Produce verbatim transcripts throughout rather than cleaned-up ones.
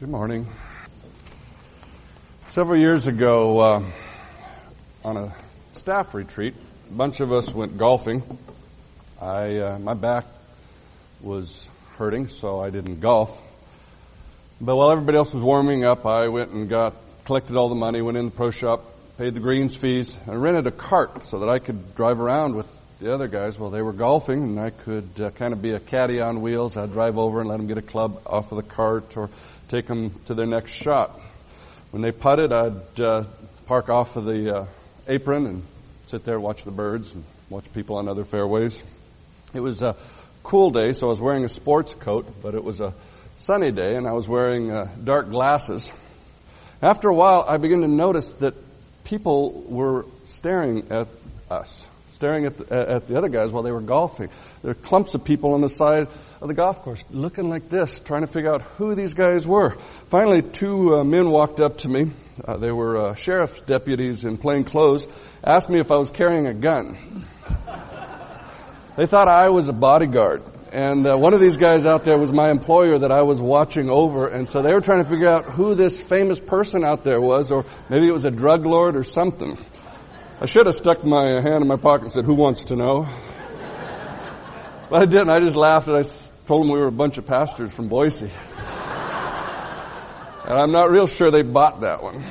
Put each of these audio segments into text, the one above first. Good morning. Several years ago, uh, on a staff retreat, a bunch of us went golfing. I uh, my back was hurting, so I didn't golf. But while everybody else was warming up, I went and got collected all the money, went in the pro shop, paid the greens fees, and rented a cart so that I could drive around with the other guys while they were golfing, and I could uh, kind of be a caddy on wheels. I'd drive over and let them get a club off of the cart or take them to their next shot. When they putted, I'd uh, park off of the uh, apron and sit there and watch the birds and watch people on other fairways. It was a cool day, so I was wearing a sports coat, but it was a sunny day, and I was wearing uh, dark glasses. After a while, I began to notice that people were staring at us, staring at the, at the other guys while they were golfing. There were clumps of people on the side of the golf course looking like this, trying to figure out who these guys were. Finally, two uh, men walked up to me. Uh, they were uh, sheriff's deputies in plain clothes, asked me if I was carrying a gun. They thought I was a bodyguard. And uh, one of these guys out there was my employer that I was watching over, and so they were trying to figure out who this famous person out there was, or maybe it was a drug lord or something. I should have stuck my hand in my pocket and said, "Who wants to know?" But I didn't. I just laughed, and I told them we were a bunch of pastors from Boise. And I'm not real sure they bought that one.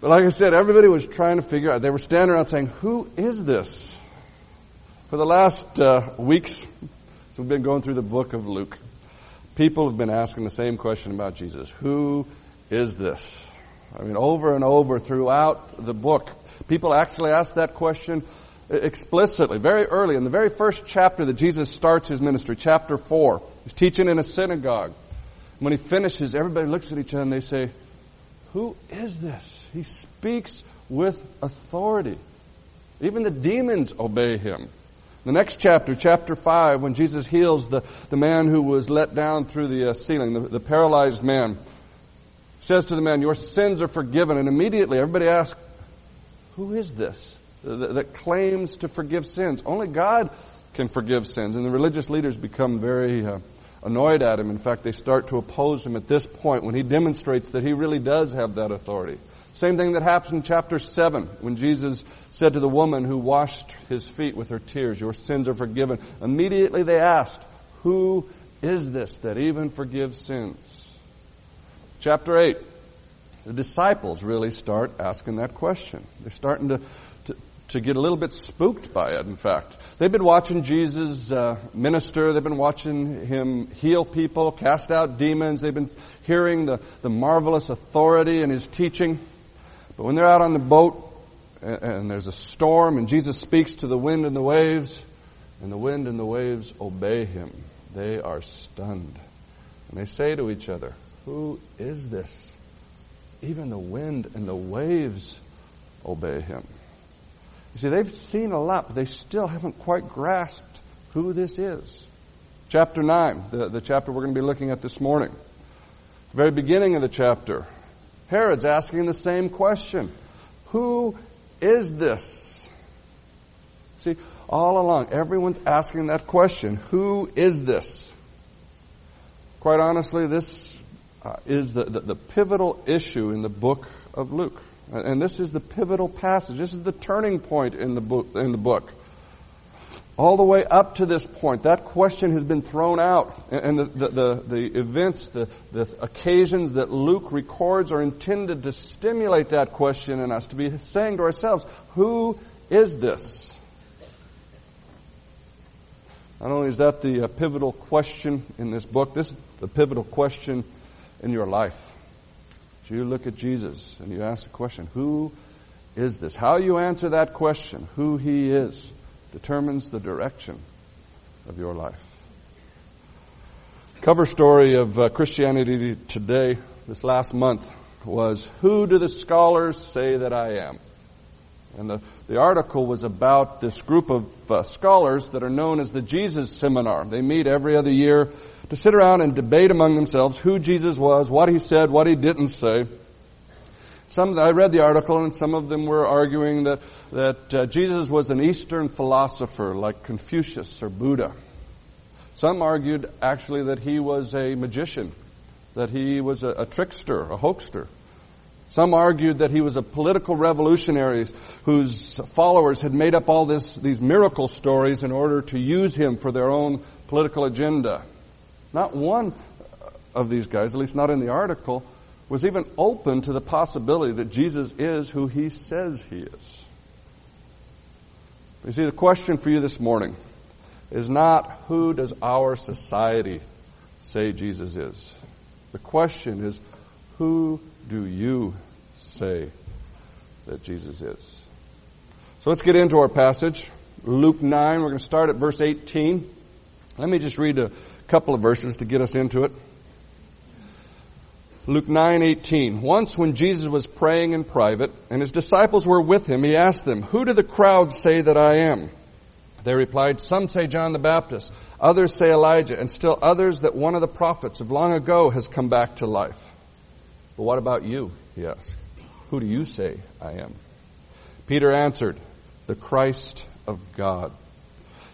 But like I said, everybody was trying to figure out. They were standing around saying, "Who is this?" For the last uh, weeks, we've been going through the book of Luke. People have been asking the same question about Jesus. Who is this? I mean, over and over throughout the book, people actually ask that question explicitly, very early. In the very first chapter that Jesus starts his ministry, chapter four, he's teaching in a synagogue. When he finishes, everybody looks at each other and they say, "Who is this?" He speaks with authority. Even the demons obey him. The next chapter, chapter five, when Jesus heals the, the man who was let down through the uh, ceiling, the, the paralyzed man, says to the man, "Your sins are forgiven." And immediately everybody asks, who is this that, that claims to forgive sins? Only God can forgive sins. And the religious leaders become very uh, annoyed at him. In fact, they start to oppose him at this point when he demonstrates that he really does have that authority. Same thing that happens in chapter seven when Jesus said to the woman who washed his feet with her tears, "Your sins are forgiven." Immediately they asked, who is this that even forgives sins? Chapter eight, the disciples really start asking that question. They're starting to, to, to get a little bit spooked by it, in fact. They've been watching Jesus uh, minister. They've been watching him heal people, cast out demons. They've been hearing the, the marvelous authority in his teaching. But when they're out on the boat and there's a storm and Jesus speaks to the wind and the waves, and the wind and the waves obey him, they are stunned. And they say to each other, who is this? Even the wind and the waves obey him. You see, they've seen a lot, but they still haven't quite grasped who this is. Chapter nine, the, the chapter we're going to be looking at this morning. The very beginning of the chapter, Herod's asking the same question. Who is this? See, all along, everyone's asking that question. Who is this? Quite honestly, this uh, is the, the, the pivotal issue in the book of Luke. And this is the pivotal passage. This is the turning point in the book, in the book. All the way up to this point, that question has been thrown out. And the, the, the, the events, the, the occasions that Luke records are intended to stimulate that question in us, to be saying to ourselves, who is this? Not only is that the pivotal question in this book, this is the pivotal question in your life. So you look at Jesus and you ask the question, who is this? How you answer that question, who he is, determines the direction of your life. Cover story of uh, Christianity Today this last month was, "Who do the scholars say that I am?" And the, the article was about this group of uh, scholars that are known as the Jesus Seminar. They meet every other year to sit around and debate among themselves who Jesus was, what he said, what he didn't say. Some I read the article, and some of them were arguing that that uh, Jesus was an Eastern philosopher like Confucius or Buddha. Some argued actually that he was a magician that he was a, a trickster, a hoaxer. Some argued that he was a political revolutionary whose followers had made up all this, these miracle stories in order to use him for their own political agenda. Not one of these guys, at least not in the article, was even open to the possibility that Jesus is who he says he is. You see, the question for you this morning is not who does our society say Jesus is. The question is, who do you say that Jesus is? So let's get into our passage. Luke nine, we're going to start at verse eighteen. Let me just read a couple of verses to get us into it. Luke nine eighteen. Once when Jesus was praying in private and his disciples were with him, he asked them, "Who do the crowds say that I am?" They replied, "Some say John the Baptist, others say Elijah, and still others that one of the prophets of long ago has come back to life." "But what about you?" he asked. "Who do you say I am?" Peter answered, "The Christ of God."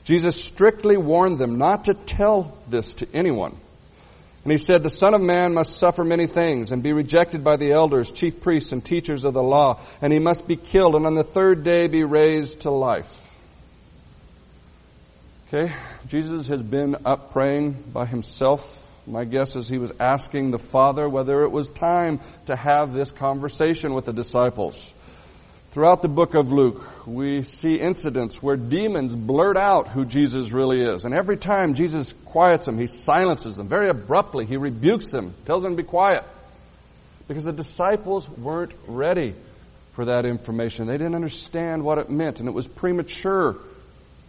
Jesus strictly warned them not to tell this to anyone. And he said, "The Son of Man must suffer many things and be rejected by the elders, chief priests, and teachers of the law, and he must be killed and on the third day be raised to life." Okay, Jesus has been up praying by himself. My guess is he was asking the Father whether it was time to have this conversation with the disciples. Throughout the book of Luke, we see incidents where demons blurt out who Jesus really is. And every time Jesus quiets them, he silences them. Very abruptly, he rebukes them, tells them to be quiet. Because the disciples weren't ready for that information. They didn't understand what it meant, and it was premature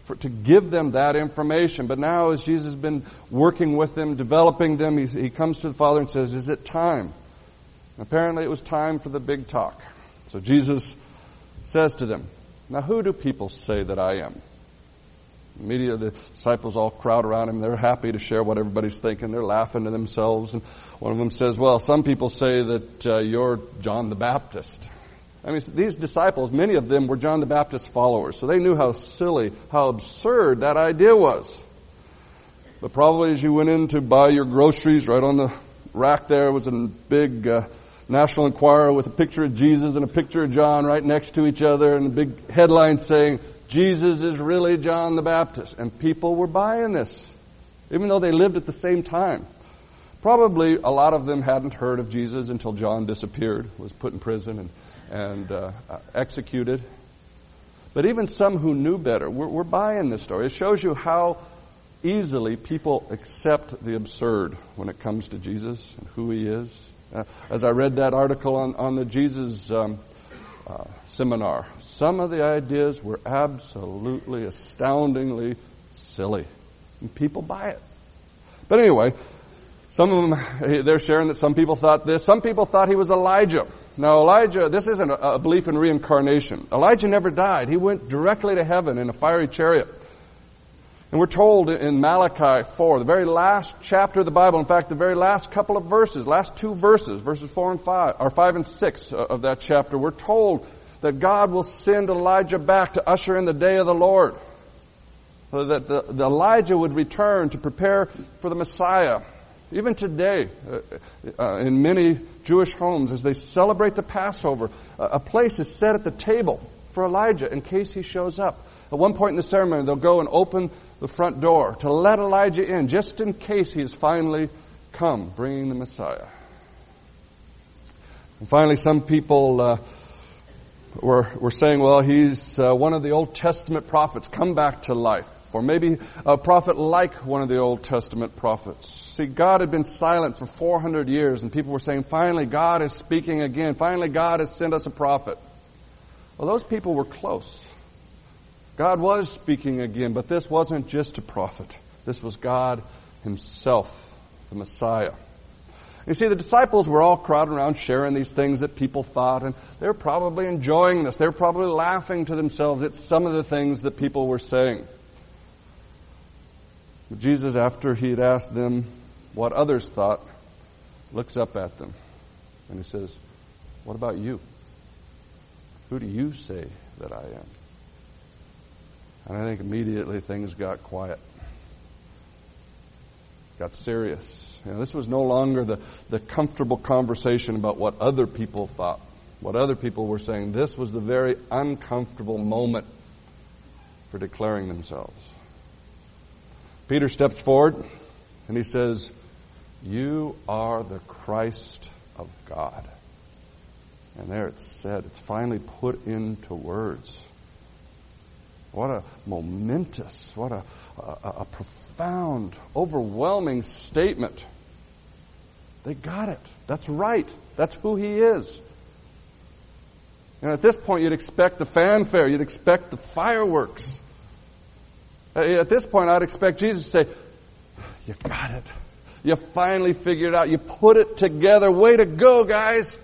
For, to give them that information. But now as Jesus has been working with them, developing them, he, he comes to the Father and says, "Is it time?" And apparently it was time for the big talk. So Jesus says to them, "Now who do people say that I am?" Immediately the disciples all crowd around him. They're happy to share what everybody's thinking. They're laughing to themselves. And one of them says, "Well, some people say that uh, you're John the Baptist." I mean, these disciples, many of them were John the Baptist's followers, so they knew how silly, how absurd that idea was. But probably as you went in to buy your groceries, right on the rack there was a big uh, National Enquirer with a picture of Jesus and a picture of John right next to each other, and a big headline saying, "Jesus is really John the Baptist." And people were buying this, even though they lived at the same time. Probably a lot of them hadn't heard of Jesus until John disappeared, was put in prison, and and uh, executed. But even some who knew better were, were buying this story. It shows you how easily people accept the absurd when it comes to Jesus and who he is. Uh, as I read that article on, on the Jesus um, uh, seminar, some of the ideas were absolutely, astoundingly silly. And people buy it. But anyway, some of them, they're sharing that some people thought this. Some people thought he was Elijah. Now, Elijah, this isn't a belief in reincarnation. Elijah never died. He went directly to heaven in a fiery chariot. And we're told in Malachi four, the very last chapter of the Bible, in fact, the very last couple of verses, last two verses, verses four and five, or five and six of that chapter, we're told that God will send Elijah back to usher in the day of the Lord. So that the, the Elijah would return to prepare for the Messiah. Even today, uh, uh, in many Jewish homes, as they celebrate the Passover, uh, a place is set at the table for Elijah in case he shows up. At one point in the ceremony, they'll go and open the front door to let Elijah in, just in case he has finally come, bringing the Messiah. And finally, some people uh, were, were saying, well, he's uh, one of the Old Testament prophets, come back to life. Or maybe a prophet like one of the Old Testament prophets. See, God had been silent for four hundred years, and people were saying, finally, God is speaking again. Finally, God has sent us a prophet. Well, those people were close. God was speaking again, but this wasn't just a prophet. This was God himself, the Messiah. You see, the disciples were all crowding around sharing these things that people thought, and they were probably enjoying this. They were probably laughing to themselves at some of the things that people were saying. But Jesus, after he had asked them what others thought, looks up at them and he says, "What about you? Who do you say that I am?" And I think immediately things got quiet. got serious. You know, this was no longer the, the comfortable conversation about what other people thought, what other people were saying. This was the very uncomfortable moment for declaring themselves. Peter steps forward and he says, "You are the Christ of God." And there it's said, it's finally put into words. What a momentous, what a, a, a profound, overwhelming statement. They got it. That's right. That's who he is. And at this point, you'd expect the fanfare. You'd expect the fireworks. At this point, I'd expect Jesus to say, "You got it. You finally figured it out. You put it together. Way to go, guys."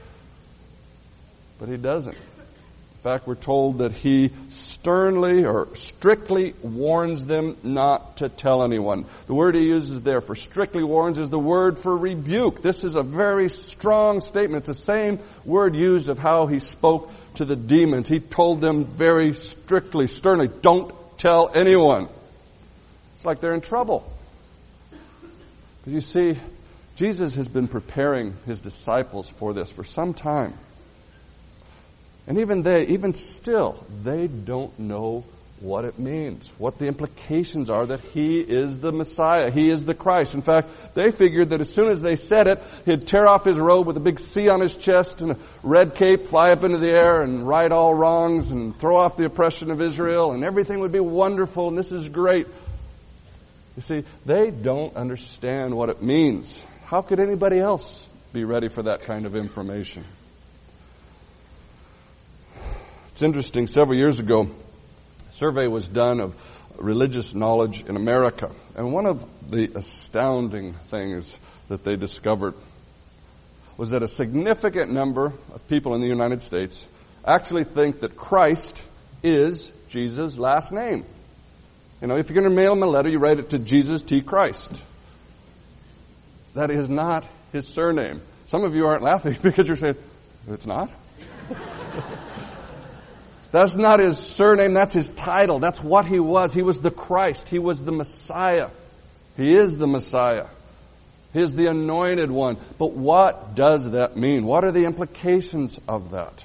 But he doesn't. In fact, we're told that he sternly or strictly warns them not to tell anyone. The word he uses there for strictly warns is the word for rebuke. This is a very strong statement. It's the same word used of how he spoke to the demons. He told them very strictly, sternly, don't tell anyone. It's like they're in trouble. But you see, Jesus has been preparing his disciples for this for some time. And even they, even still, they don't know what it means, what the implications are that he is the Messiah, he is the Christ. In fact, they figured that as soon as they said it, he'd tear off his robe with a big C on his chest and a red cape, fly up into the air and right all wrongs and throw off the oppression of Israel, and everything would be wonderful and this is great. You see, they don't understand what it means. How could anybody else be ready for that kind of information? It's interesting, several years ago, a survey was done of religious knowledge in America. And one of the astounding things that they discovered was that a significant number of people in the United States actually think that Christ is Jesus' last name. You know, if you're going to mail him a letter, you write it to Jesus T. Christ. That is not his surname. Some of you aren't laughing because you're saying, it's not? That's not his surname, that's his title. That's what he was. He was the Christ. He was the Messiah. He is the Messiah. He is the Anointed One. But what does that mean? What are the implications of that?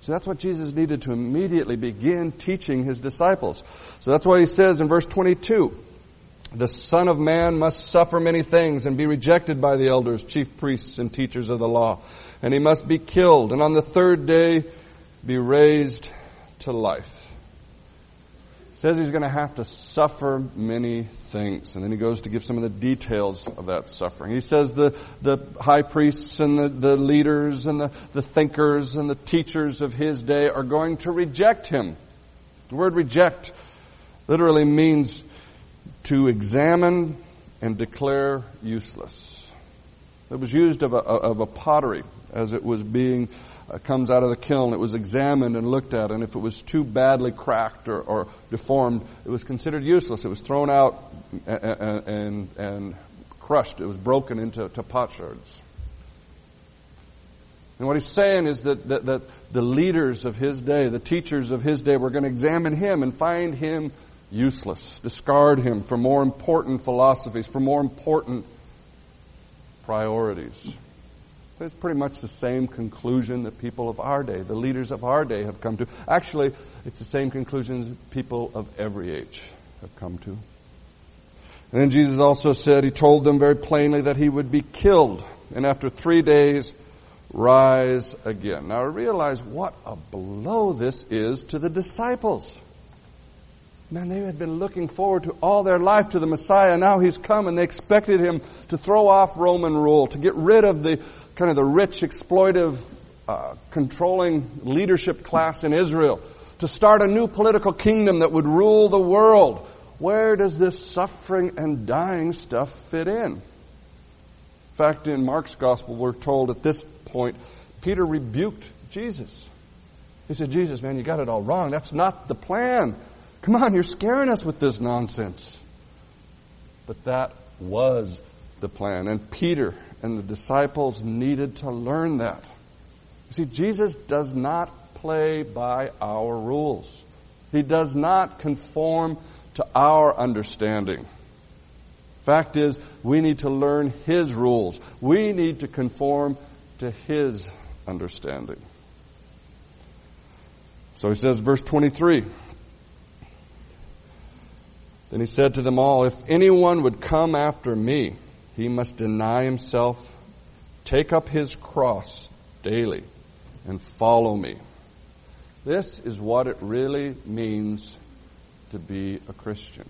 So that's what Jesus needed to immediately begin teaching his disciples. So that's why he says in verse twenty-two, "The Son of Man must suffer many things and be rejected by the elders, chief priests, and teachers of the law. And he must be killed, and on the third day be raised to life." He says he's going to have to suffer many things. And then he goes to give some of the details of that suffering. He says the, the high priests and the, the leaders and the, the thinkers and the teachers of his day are going to reject him. The word reject literally means to examine and declare useless. It was used of a, of a pottery as it was being comes out of the kiln. It was examined and looked at, and if it was too badly cracked or, or deformed, it was considered useless. It was thrown out and, and, and crushed. It was broken into to potsherds. And what he's saying is that, that, that the leaders of his day, the teachers of his day, were going to examine him and find him useless, discard him for more important philosophies, for more important priorities. It's pretty much the same conclusion that people of our day, the leaders of our day, have come to. Actually, it's the same conclusions people of every age have come to. And then Jesus also said, he told them very plainly that he would be killed, and after three days, rise again. Now, I realize what a blow this is to the disciples. Man, they had been looking forward to all their life to the Messiah. Now he's come, and they expected him to throw off Roman rule, to get rid of the kind of the rich, exploitive, uh, controlling leadership class in Israel, to start a new political kingdom that would rule the world. Where does this suffering and dying stuff fit in? In fact, in Mark's gospel, we're told at this point, Peter rebuked Jesus. He said, "Jesus, man, you got it all wrong. That's not the plan. Come on, you're scaring us with this nonsense." But that was the plan, and Peter and the disciples needed to learn that. You see, Jesus does not play by our rules. He does not conform to our understanding. Fact is, we need to learn His rules. We need to conform to His understanding. So he says, verse twenty-three, "Then he said to them all, 'If anyone would come after me, he must deny himself, take up his cross daily, and follow me.'" This is what it really means to be a Christian.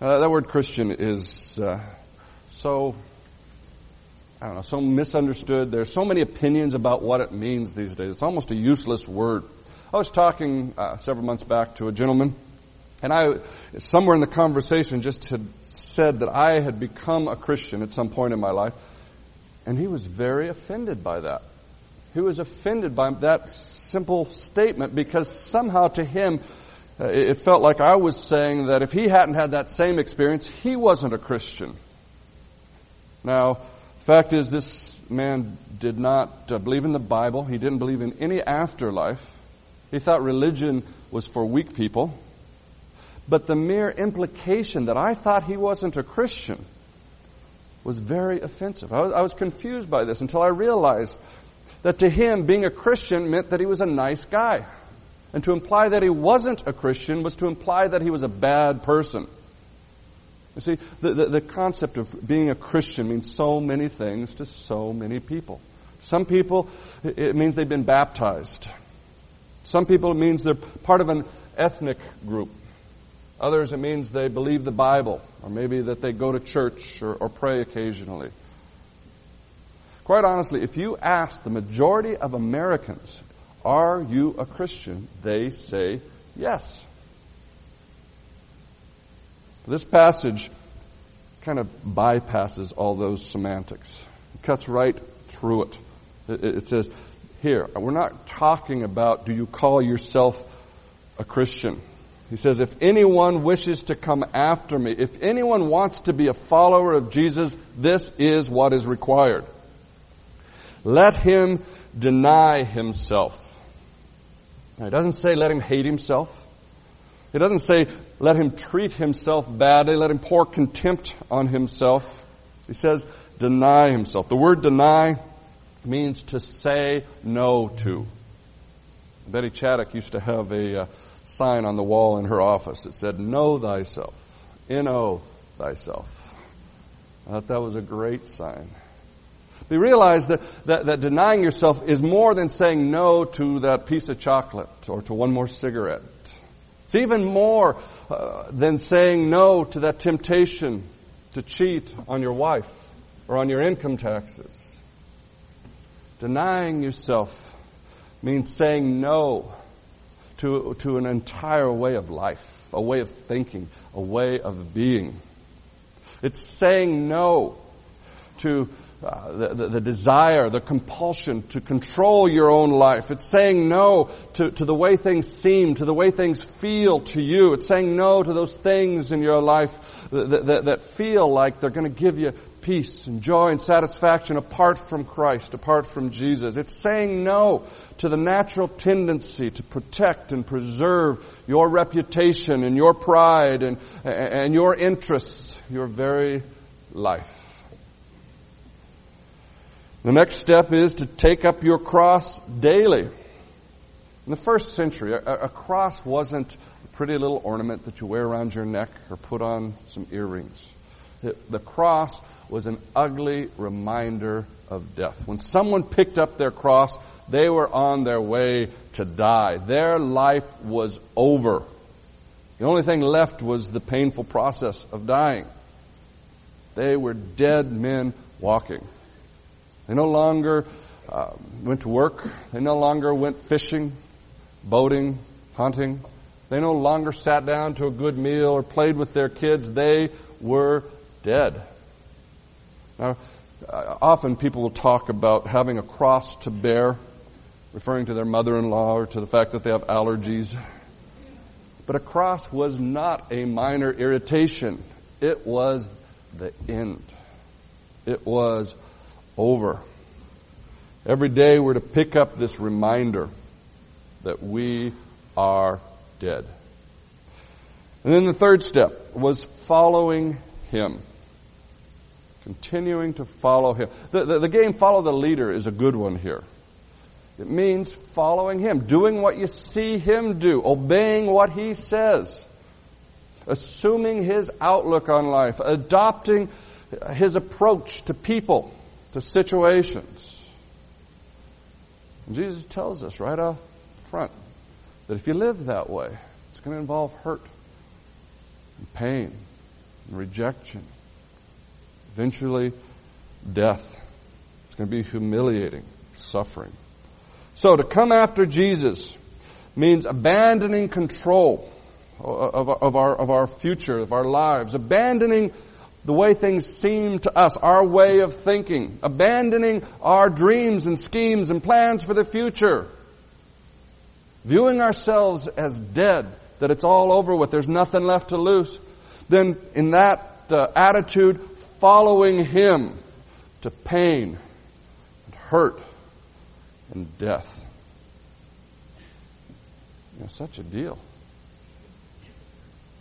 Uh, that word Christian is uh, so, I don't know, so misunderstood. There's so many opinions about what it means these days. It's almost a useless word. I was talking uh, several months back to a gentleman, and I, somewhere in the conversation, just had said that I had become a Christian at some point in my life, and he was very offended by that. He was offended by that simple statement because somehow to him, it felt like I was saying that if he hadn't had that same experience, he wasn't a Christian. Now, the fact is, this man did not believe in the Bible. He didn't believe in any afterlife. He thought religion was for weak people. But the mere implication that I thought he wasn't a Christian was very offensive. I was confused by this until I realized that to him, being a Christian meant that he was a nice guy. And to imply that he wasn't a Christian was to imply that he was a bad person. You see, the, the, the concept of being a Christian means so many things to so many people. Some people, it means they've been baptized. Some people, it means they're part of an ethnic group. Others, it means they believe the Bible, or maybe that they go to church or, or pray occasionally. Quite honestly, if you ask the majority of Americans, "Are you a Christian?" they say yes. This passage kind of bypasses all those semantics. It cuts right through it. It says, here, we're not talking about, do you call yourself a Christian? He says, if anyone wishes to come after me, if anyone wants to be a follower of Jesus, this is what is required. Let him deny himself. Now, it doesn't say let him hate himself. It doesn't say let him treat himself badly, let him pour contempt on himself. He says deny himself. The word deny means to say no to. Betty Chaddock used to have a uh, sign on the wall in her office that said, "Know thyself." N O thyself. I thought that was a great sign. They realize that, that, that denying yourself is more than saying no to that piece of chocolate or to one more cigarette. It's even more uh, than saying no to that temptation to cheat on your wife or on your income taxes. Denying yourself means saying no to, to an entire way of life, a way of thinking, a way of being. It's saying no to Uh, the, the, the desire, the compulsion to control your own life. It's saying no to, to the way things seem, to the way things feel to you. It's saying no to those things in your life that, that, that feel like they're going to give you peace and joy and satisfaction apart from Christ, apart from Jesus. It's saying no to the natural tendency to protect and preserve your reputation and your pride and, and your interests, your very life. The next step is to take up your cross daily. In the first century, a, a cross wasn't a pretty little ornament that you wear around your neck or put on some earrings. It, the cross was an ugly reminder of death. When someone picked up their cross, they were on their way to die. Their life was over. The only thing left was the painful process of dying. They were dead men walking. They no longer uh, went to work. They no longer went fishing, boating, hunting. They no longer sat down to a good meal or played with their kids. They were dead. Now, often people will talk about having a cross to bear, referring to their mother-in-law or to the fact that they have allergies. But a cross was not a minor irritation. It was the end. It was over. Every day we're to pick up this reminder that we are dead. And then the third step was following Him. Continuing to follow Him. The, the, the game Follow the Leader is a good one here. It means following Him, doing what you see Him do, obeying what He says, assuming His outlook on life, adopting His approach to people, to situations. And Jesus tells us right up front that if you live that way, it's going to involve hurt and pain and rejection. Eventually, death. It's going to be humiliating, suffering. So to come after Jesus means abandoning control of, of, our, of our future, of our lives, abandoning the way things seem to us, our way of thinking, abandoning our dreams and schemes and plans for the future, viewing ourselves as dead, that it's all over with, there's nothing left to lose. Then in that uh, attitude, following Him to pain and hurt and death. You know, such a deal.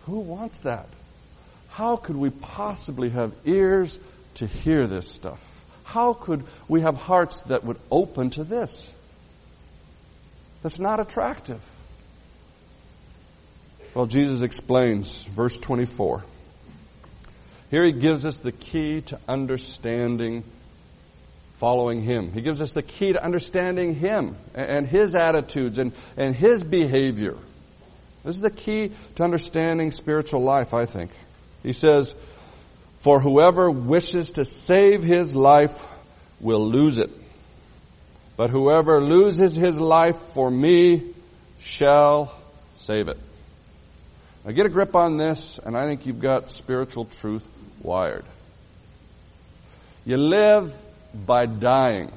Who wants that? How could we possibly have ears to hear this stuff? How could we have hearts that would open to this? That's not attractive. Well, Jesus explains, verse twenty-four. Here He gives us the key to understanding following Him. He gives us the key to understanding Him and His attitudes and, and His behavior. This is the key to understanding spiritual life, I think. He says, "For whoever wishes to save his life will lose it. But whoever loses his life for me shall save it." Now get a grip on this, and I think you've got spiritual truth wired. You live by dying.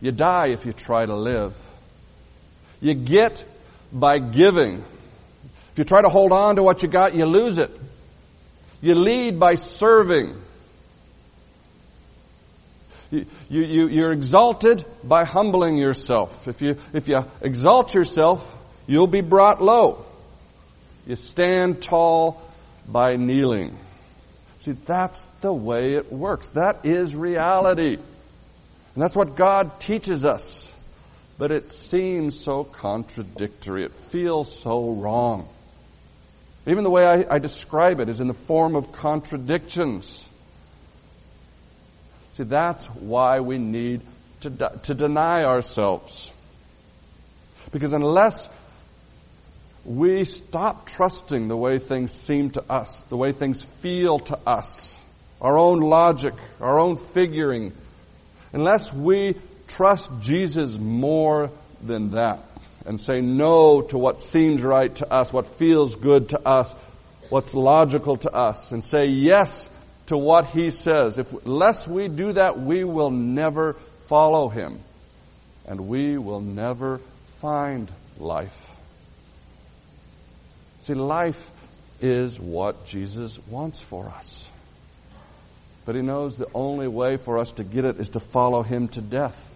You die if you try to live. You get by giving. If you try to hold on to what you got, you lose it. You lead by serving. You, you, you, you're exalted by humbling yourself. If you, if you exalt yourself, you'll be brought low. You stand tall by kneeling. See, that's the way it works. That is reality. And that's what God teaches us. But it seems so contradictory. It feels so wrong. Even the way I, I describe it is in the form of contradictions. See, that's why we need to, de- to deny ourselves. Because unless we stop trusting the way things seem to us, the way things feel to us, our own logic, our own figuring, unless we trust Jesus more than that and say no to what seems right to us, what feels good to us, what's logical to us, and say yes to what He says. If, unless we do that, we will never follow Him, and we will never find life. See, life is what Jesus wants for us. But He knows the only way for us to get it is to follow Him to death.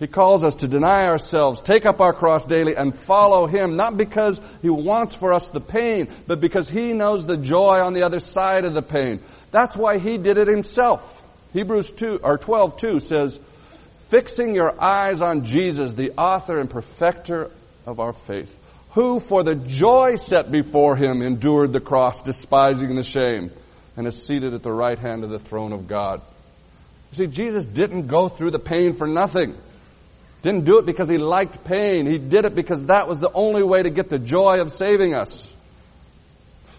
He calls us to deny ourselves, take up our cross daily, and follow Him, not because He wants for us the pain, but because He knows the joy on the other side of the pain. That's why He did it Himself. Hebrews two or twelve two says, "Fixing your eyes on Jesus, the author and perfecter of our faith, who for the joy set before Him endured the cross, despising the shame, and is seated at the right hand of the throne of God." You see, Jesus didn't go through the pain for nothing. Didn't do it because He liked pain. He did it because that was the only way to get the joy of saving us.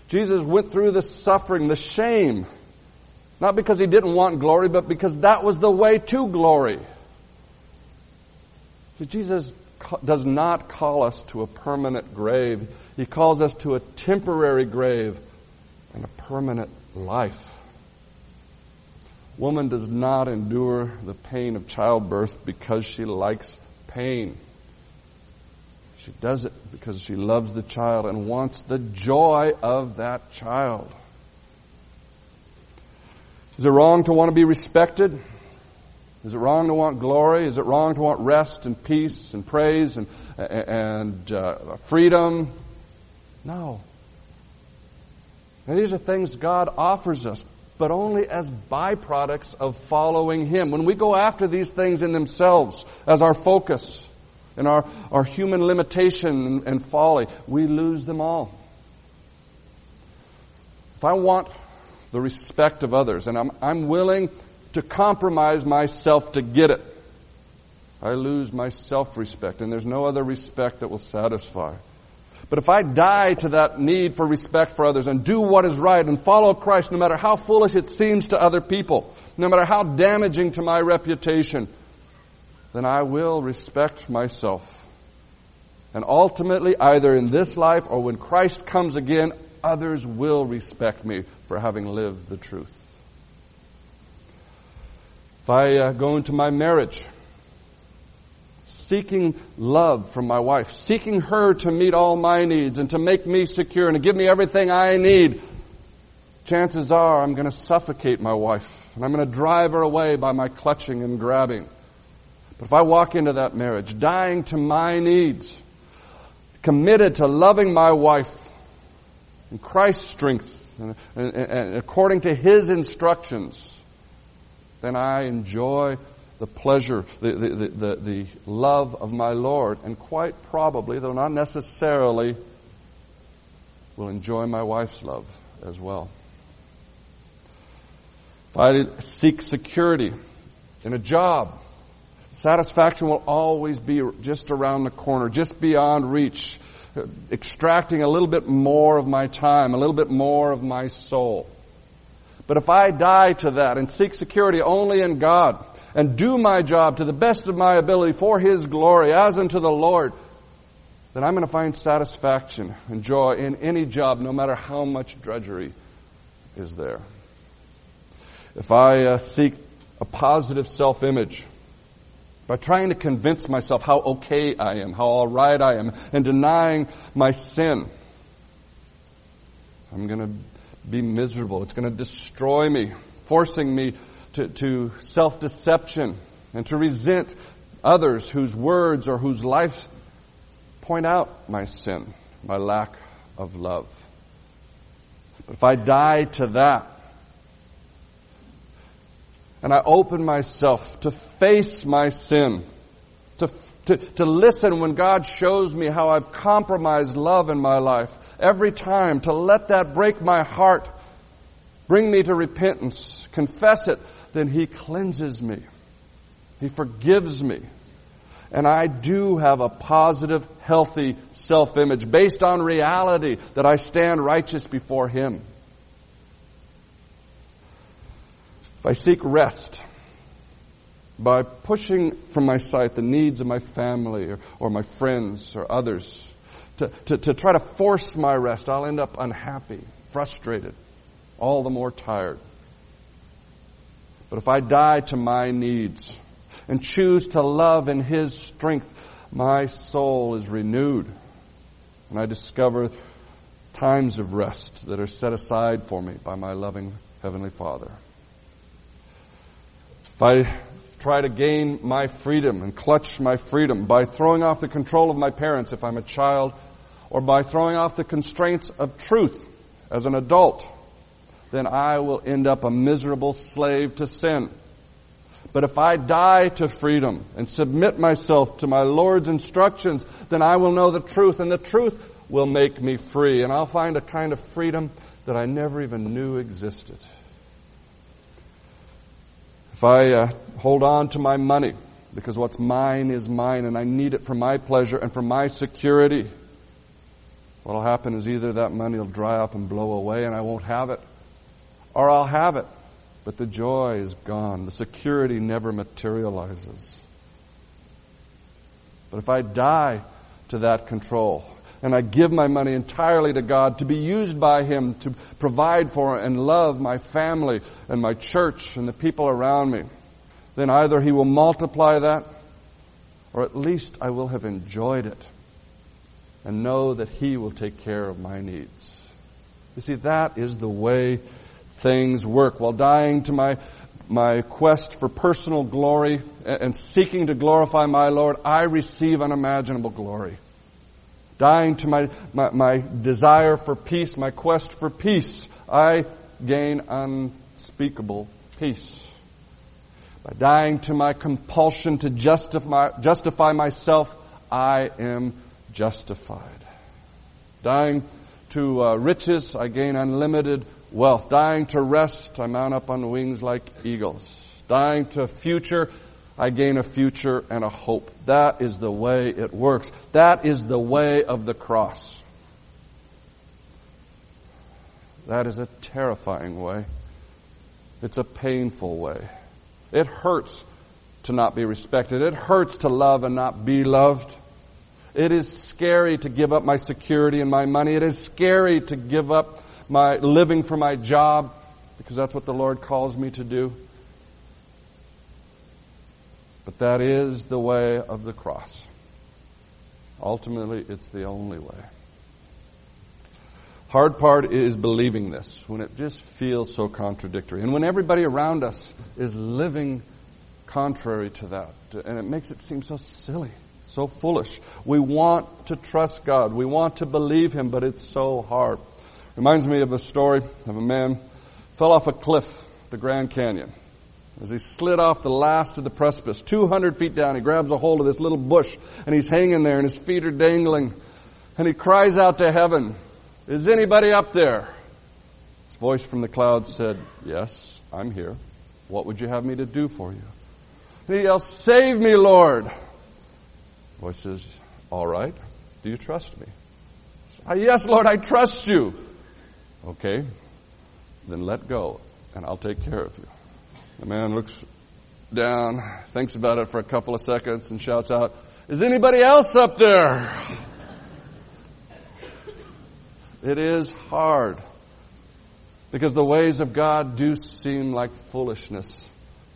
Jesus went through the suffering, the shame, not because He didn't want glory, but because that was the way to glory. See, Jesus does not call us to a permanent grave. He calls us to a temporary grave and a permanent life. Woman does not endure the pain of childbirth because she likes pain. She does it because she loves the child and wants the joy of that child. Is it wrong to want to be respected? Is it wrong to want glory? Is it wrong to want rest and peace and praise and, and uh, freedom? No. And these are things God offers us, but only as byproducts of following Him. When we go after these things in themselves as our focus and our, our human limitation and folly, we lose them all. If I want the respect of others, and I'm, I'm willing to compromise myself to get it, I lose my self-respect, and there's no other respect that will satisfy. But if I die to that need for respect for others and do what is right and follow Christ, no matter how foolish it seems to other people, no matter how damaging to my reputation, then I will respect myself. And ultimately, either in this life or when Christ comes again, others will respect me for having lived the truth. If I uh, go into my marriage seeking love from my wife, seeking her to meet all my needs and to make me secure and to give me everything I need, chances are I'm going to suffocate my wife and I'm going to drive her away by my clutching and grabbing. But if I walk into that marriage dying to my needs, committed to loving my wife in Christ's strength and, and, and according to His instructions, then I enjoy the pleasure, the, the, the, the love of my Lord, and quite probably, though not necessarily, will enjoy my wife's love as well. If I seek security in a job, satisfaction will always be just around the corner, just beyond reach, extracting a little bit more of my time, a little bit more of my soul. But if I die to that and seek security only in God, and do my job to the best of my ability for His glory as unto the Lord, then I'm going to find satisfaction and joy in any job, no matter how much drudgery is there. If I uh, seek a positive self-image by trying to convince myself how okay I am, how all right I am, and denying my sin, I'm going to be miserable. It's going to destroy me, forcing me To, to self-deception and to resent others whose words or whose life point out my sin, my lack of love. But if I die to that and I open myself to face my sin, to, to, to listen when God shows me how I've compromised love in my life every time, to let that break my heart, bring me to repentance, confess it, then He cleanses me. He forgives me. And I do have a positive, healthy self-image based on reality that I stand righteous before Him. If I seek rest by pushing from my sight the needs of my family or, or my friends or others, to, to, to try to force my rest, I'll end up unhappy, frustrated, all the more tired. But if I die to my needs and choose to love in His strength, my soul is renewed. And I discover times of rest that are set aside for me by my loving Heavenly Father. If I try to gain my freedom and clutch my freedom by throwing off the control of my parents if I'm a child, or by throwing off the constraints of truth as an adult, then I will end up a miserable slave to sin. But if I die to freedom and submit myself to my Lord's instructions, then I will know the truth, and the truth will make me free, and I'll find a kind of freedom that I never even knew existed. If I uh, hold on to my money, because what's mine is mine, and I need it for my pleasure and for my security, what will happen is either that money will dry up and blow away and I won't have it, or I'll have it, but the joy is gone. The security never materializes. But if I die to that control and I give my money entirely to God to be used by Him to provide for and love my family and my church and the people around me, then either He will multiply that, or at least I will have enjoyed it and know that He will take care of my needs. You see, that is the way things work. While dying to my my quest for personal glory and seeking to glorify my Lord, I receive unimaginable glory. Dying to my, my, my desire for peace, my quest for peace, I gain unspeakable peace. By dying to my compulsion to justify, justify myself, I am justified. Dying to uh, riches, I gain unlimited wealth. Dying to rest, I mount up on wings like eagles. Dying to future, I gain a future and a hope. That is the way it works. That is the way of the cross. That is a terrifying way. It's a painful way. It hurts to not be respected. It hurts to love and not be loved. It is scary to give up my security and my money. It is scary to give up my living for my job, because that's what the Lord calls me to do. But that is the way of the cross. Ultimately, it's the only way. Hard part is believing this, when it just feels so contradictory. And when everybody around us is living contrary to that, and it makes it seem so silly, so foolish. We want to trust God. We want to believe Him, but it's so hard. Reminds me of a story of a man fell off a cliff, the Grand Canyon. As he slid off the last of the precipice, two hundred feet down, he grabs a hold of this little bush, and he's hanging there, and his feet are dangling. And he cries out to heaven, "Is anybody up there?" His voice from the clouds said, "Yes, I'm here. What would you have me to do for you?" And he yells, "Save me, Lord." His voice says, "All right. Do you trust me?" Says, "Yes, Lord, I trust you." "Okay, then let go, and I'll take care of you." The man looks down, thinks about it for a couple of seconds, and shouts out, "Is anybody else up there?" It is hard, because the ways of God do seem like foolishness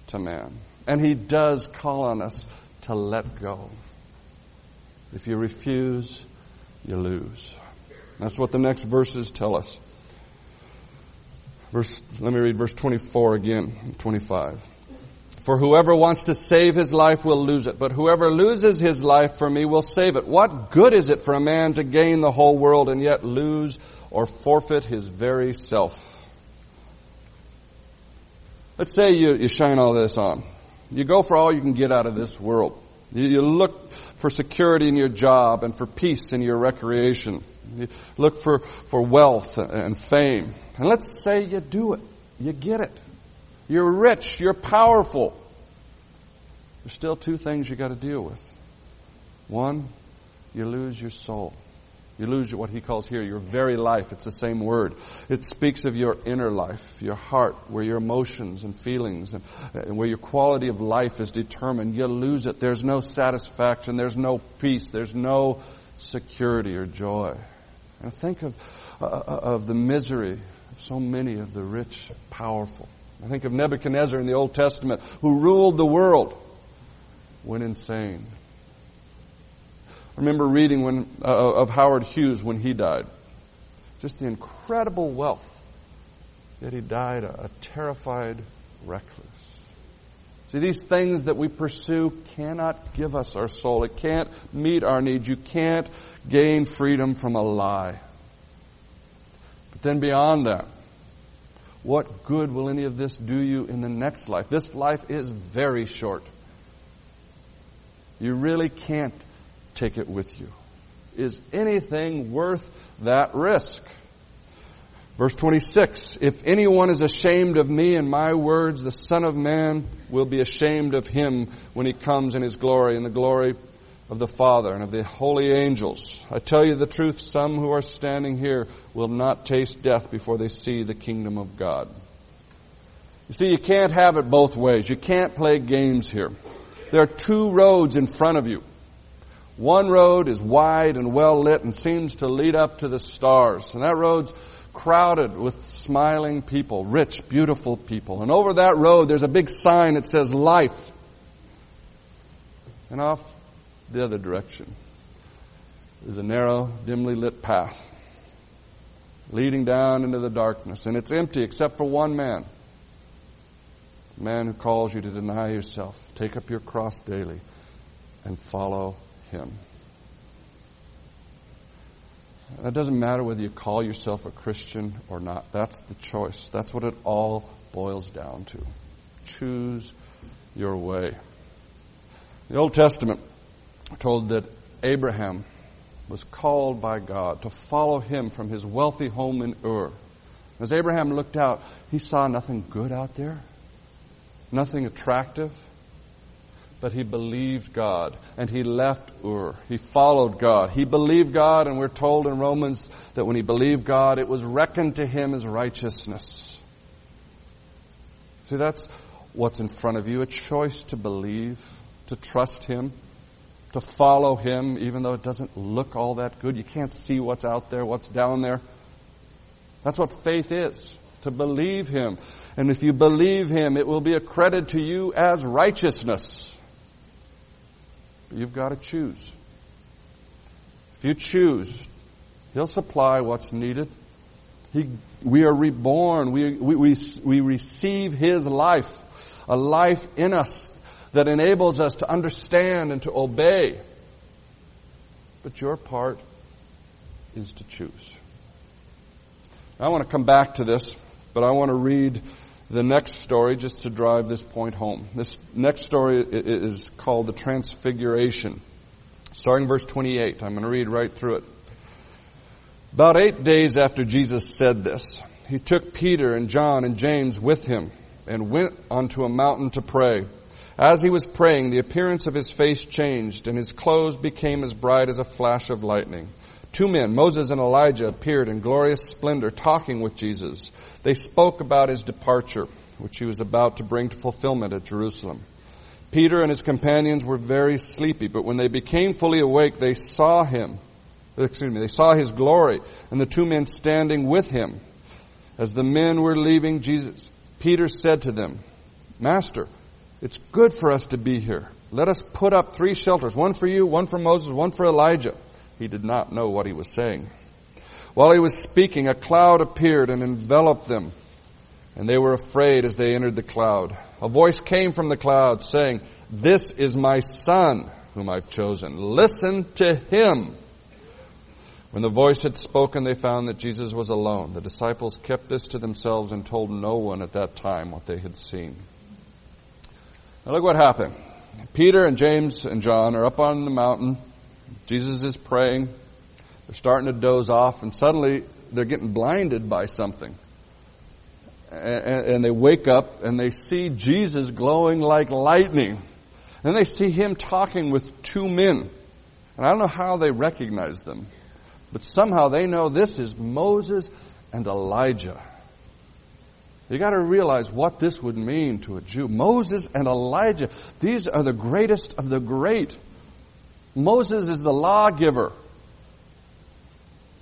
to man. And He does call on us to let go. If you refuse, you lose. That's what the next verses tell us. Verse, let me read verse twenty-four again, twenty-five. "For whoever wants to save his life will lose it, but whoever loses his life for me will save it. What good is it for a man to gain the whole world and yet lose or forfeit his very self?" Let's say you, you shine all this on. You go for all you can get out of this world. You, you look for security in your job and for peace in your recreation. You look for, for wealth and fame. And let's say you do it. You get it. You're rich. You're powerful. There's still two things you got to deal with. One, you lose your soul. You lose what he calls here your very life. It's the same word. It speaks of your inner life, your heart, where your emotions and feelings and, and where your quality of life is determined. You lose it. There's no satisfaction. There's no peace. There's no security or joy. And think of uh, of the misery of so many of the rich, powerful. I think of Nebuchadnezzar in the Old Testament, who ruled the world, went insane. I remember reading when uh, of Howard Hughes when he died. Just the incredible wealth. Yet he died a, a terrified, reckless. See, these things that we pursue cannot give us our soul. It can't meet our needs. You can't gain freedom from a lie. But then beyond that, what good will any of this do you in the next life? This life is very short. You really can't take it with you. Is anything worth that risk? Verse twenty-six, "If anyone is ashamed of me and my words, the Son of Man will be ashamed of him when he comes in his glory, in the glory of the Father and of the holy angels. I tell you the truth, some who are standing here will not taste death before they see the kingdom of God." You see, you can't have it both ways. You can't play games here. There are two roads in front of you. One road is wide and well lit and seems to lead up to the stars. And that road's crowded with smiling people, rich, beautiful people. And over that road, there's a big sign that says life. And off the other direction is a narrow, dimly lit path leading down into the darkness, and it's empty except for one man, the man who calls you to deny yourself, take up your cross daily, and follow him. That doesn't matter whether you call yourself a Christian or not. That's the choice. That's what it all boils down to. Choose your way. The Old Testament told that Abraham was called by God to follow him from his wealthy home in Ur. As Abraham looked out, he saw nothing good out there, nothing attractive, but he believed God, and he left Ur. He followed God. He believed God, and we're told in Romans that when he believed God, it was reckoned to him as righteousness. See, that's what's in front of you, a choice to believe, to trust him, to follow him, even though it doesn't look all that good. You can't see what's out there, what's down there. That's what faith is, to believe him. And if you believe him, it will be accredited to you as righteousness. But you've got to choose. If you choose, he'll supply what's needed. He, we are reborn. We, we, we, we receive his life, a life in us that enables us to understand and to obey. But your part is to choose. I want to come back to this, but I want to read the next story just to drive this point home. This next story is called the Transfiguration, starting verse twenty-eight. I'm going to read right through it. About eight days after Jesus said this, he took Peter and John and James with him and went onto a mountain to pray. As he was praying, the appearance of his face changed, and his clothes became as bright as a flash of lightning. Two men, Moses and Elijah, appeared in glorious splendor, talking with Jesus. They spoke about his departure, which he was about to bring to fulfillment at Jerusalem. Peter and his companions were very sleepy, but when they became fully awake, they saw him. Excuse me, they saw his glory, and the two men standing with him. As the men were leaving Jesus, Peter said to them, "Master, it's good for us to be here. Let us put up three shelters, one for you, one for Moses, one for Elijah." He did not know what he was saying. While he was speaking, a cloud appeared and enveloped them, and they were afraid as they entered the cloud. A voice came from the cloud saying, "This is my son whom I've chosen. Listen to him." When the voice had spoken, they found that Jesus was alone. The disciples kept this to themselves and told no one at that time what they had seen. Now look what happened. Peter and James and John are up on the mountain. Jesus is praying. They're starting to doze off, and suddenly they're getting blinded by something. And they wake up, and they see Jesus glowing like lightning. Then they see him talking with two men. And I don't know how they recognize them, but somehow they know this is Moses and Elijah. You got to realize what this would mean to a Jew. Moses and Elijah, these are the greatest of the great. Moses is the lawgiver.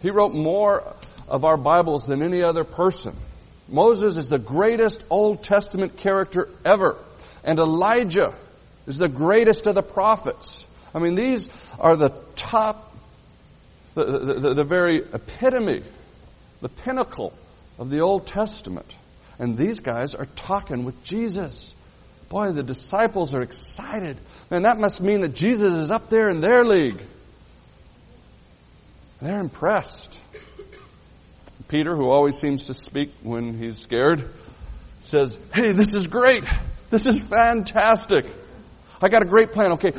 He wrote more of our Bibles than any other person. Moses is the greatest Old Testament character ever. And Elijah is the greatest of the prophets. I mean, these are the top, the, the, the very epitome, the pinnacle of the Old Testament. And these guys are talking with Jesus. Boy, the disciples are excited. Man, that must mean that Jesus is up there in their league. They're impressed. Peter, who always seems to speak when he's scared, says, "Hey, this is great. This is fantastic. I got a great plan. Okay,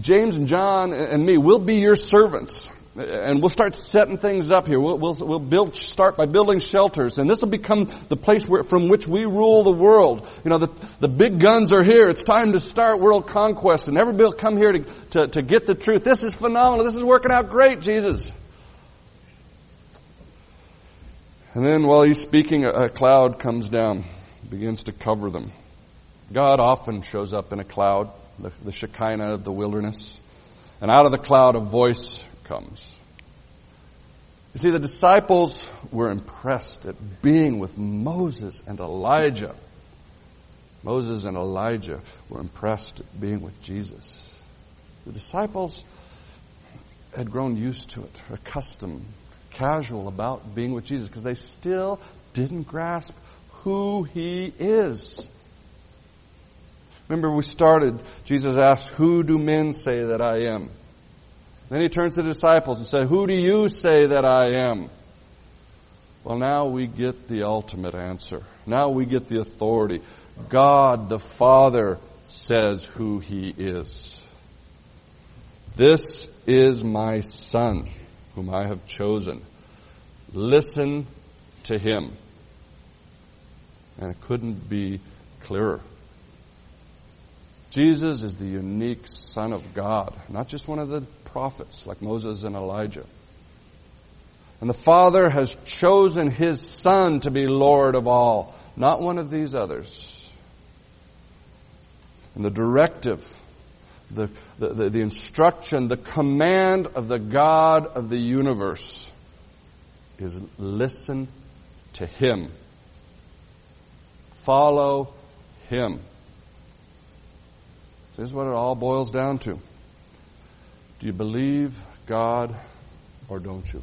James and John and me, we'll be your servants. And we'll start setting things up here. We'll, we'll, we'll build, start by building shelters. And this will become the place where, from which we rule the world. You know, the, the big guns are here. It's time to start world conquest. And everybody will come here to, to, to get the truth. This is phenomenal. This is working out great, Jesus." And then while he's speaking, a, a cloud comes down, begins to cover them. God often shows up in a cloud, the, the Shekinah of the wilderness. And out of the cloud, a voice comes. You see, the disciples were impressed at being with Moses and Elijah. Moses and Elijah were impressed at being with Jesus. The disciples had grown used to it, accustomed, casual about being with Jesus, because they still didn't grasp who he is. Remember, we started, Jesus asked, "Who do men say that I am?" Then he turns to the disciples and says, "Who do you say that I am?" Well, now we get the ultimate answer. Now we get the authority. God the Father says who He is. "This is my Son, whom I have chosen. Listen to Him." And it couldn't be clearer. Jesus is the unique Son of God, not just one of the prophets like Moses and Elijah. And the Father has chosen His Son to be Lord of all, not one of these others. And the directive, the, the, the, the instruction, the command of the God of the universe is listen to Him. Follow Him. So this is what it all boils down to. Do you believe God or don't you?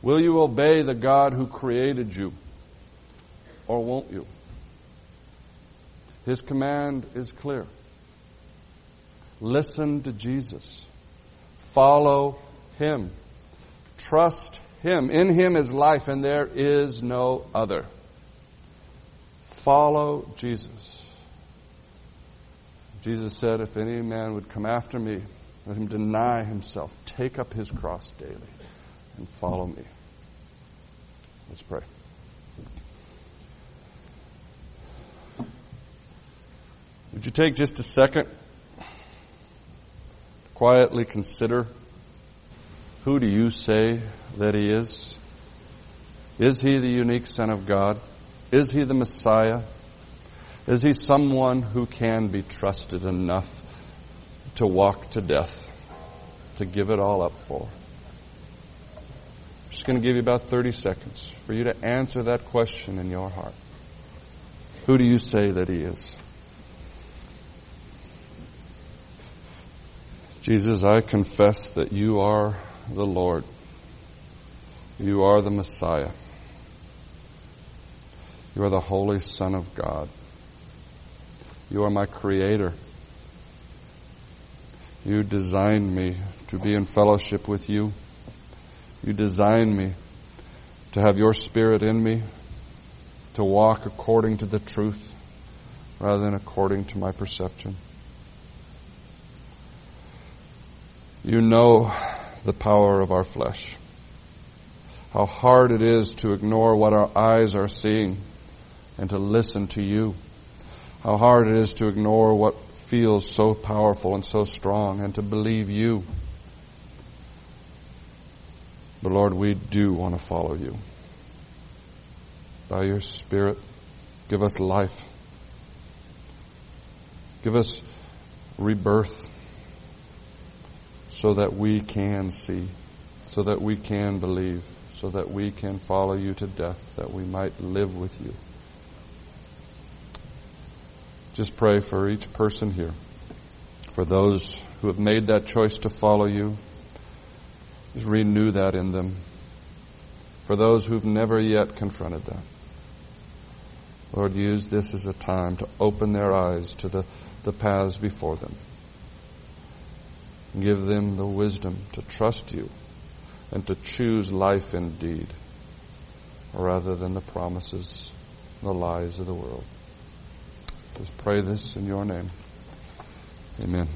Will you obey the God who created you, or won't you? His command is clear. Listen to Jesus. Follow Him. Trust Him. In Him is life, and there is no other. Follow Jesus. Jesus said, "If any man would come after me, let him deny himself, take up his cross daily, and follow me." Let's pray. Would you take just a second to quietly consider, who do you say that He is? Is He the unique Son of God? Is He the Messiah? Is He someone who can be trusted enough to walk to death, to give it all up for? I'm just going to give you about thirty seconds for you to answer that question in your heart. Who do you say that He is? Jesus, I confess that You are the Lord. You are the Messiah. You are the Holy Son of God. You are my Creator. You designed me to be in fellowship with You. You designed me to have Your Spirit in me, to walk according to the truth rather than according to my perception. You know the power of our flesh, how hard it is to ignore what our eyes are seeing and to listen to You, how hard it is to ignore what feels so powerful and so strong and to believe You. But Lord, we do want to follow You. By Your Spirit, give us life. Give us rebirth, so that we can see, so that we can believe, so that we can follow You to death, that we might live with You. Just pray for each person here, for those who have made that choice to follow You. Just renew that in them. For those who've never yet confronted that, Lord, use this as a time to open their eyes to the, the paths before them. Give them the wisdom to trust You and to choose life indeed rather than the promises and the lies of the world. Just pray this in Your name. Amen.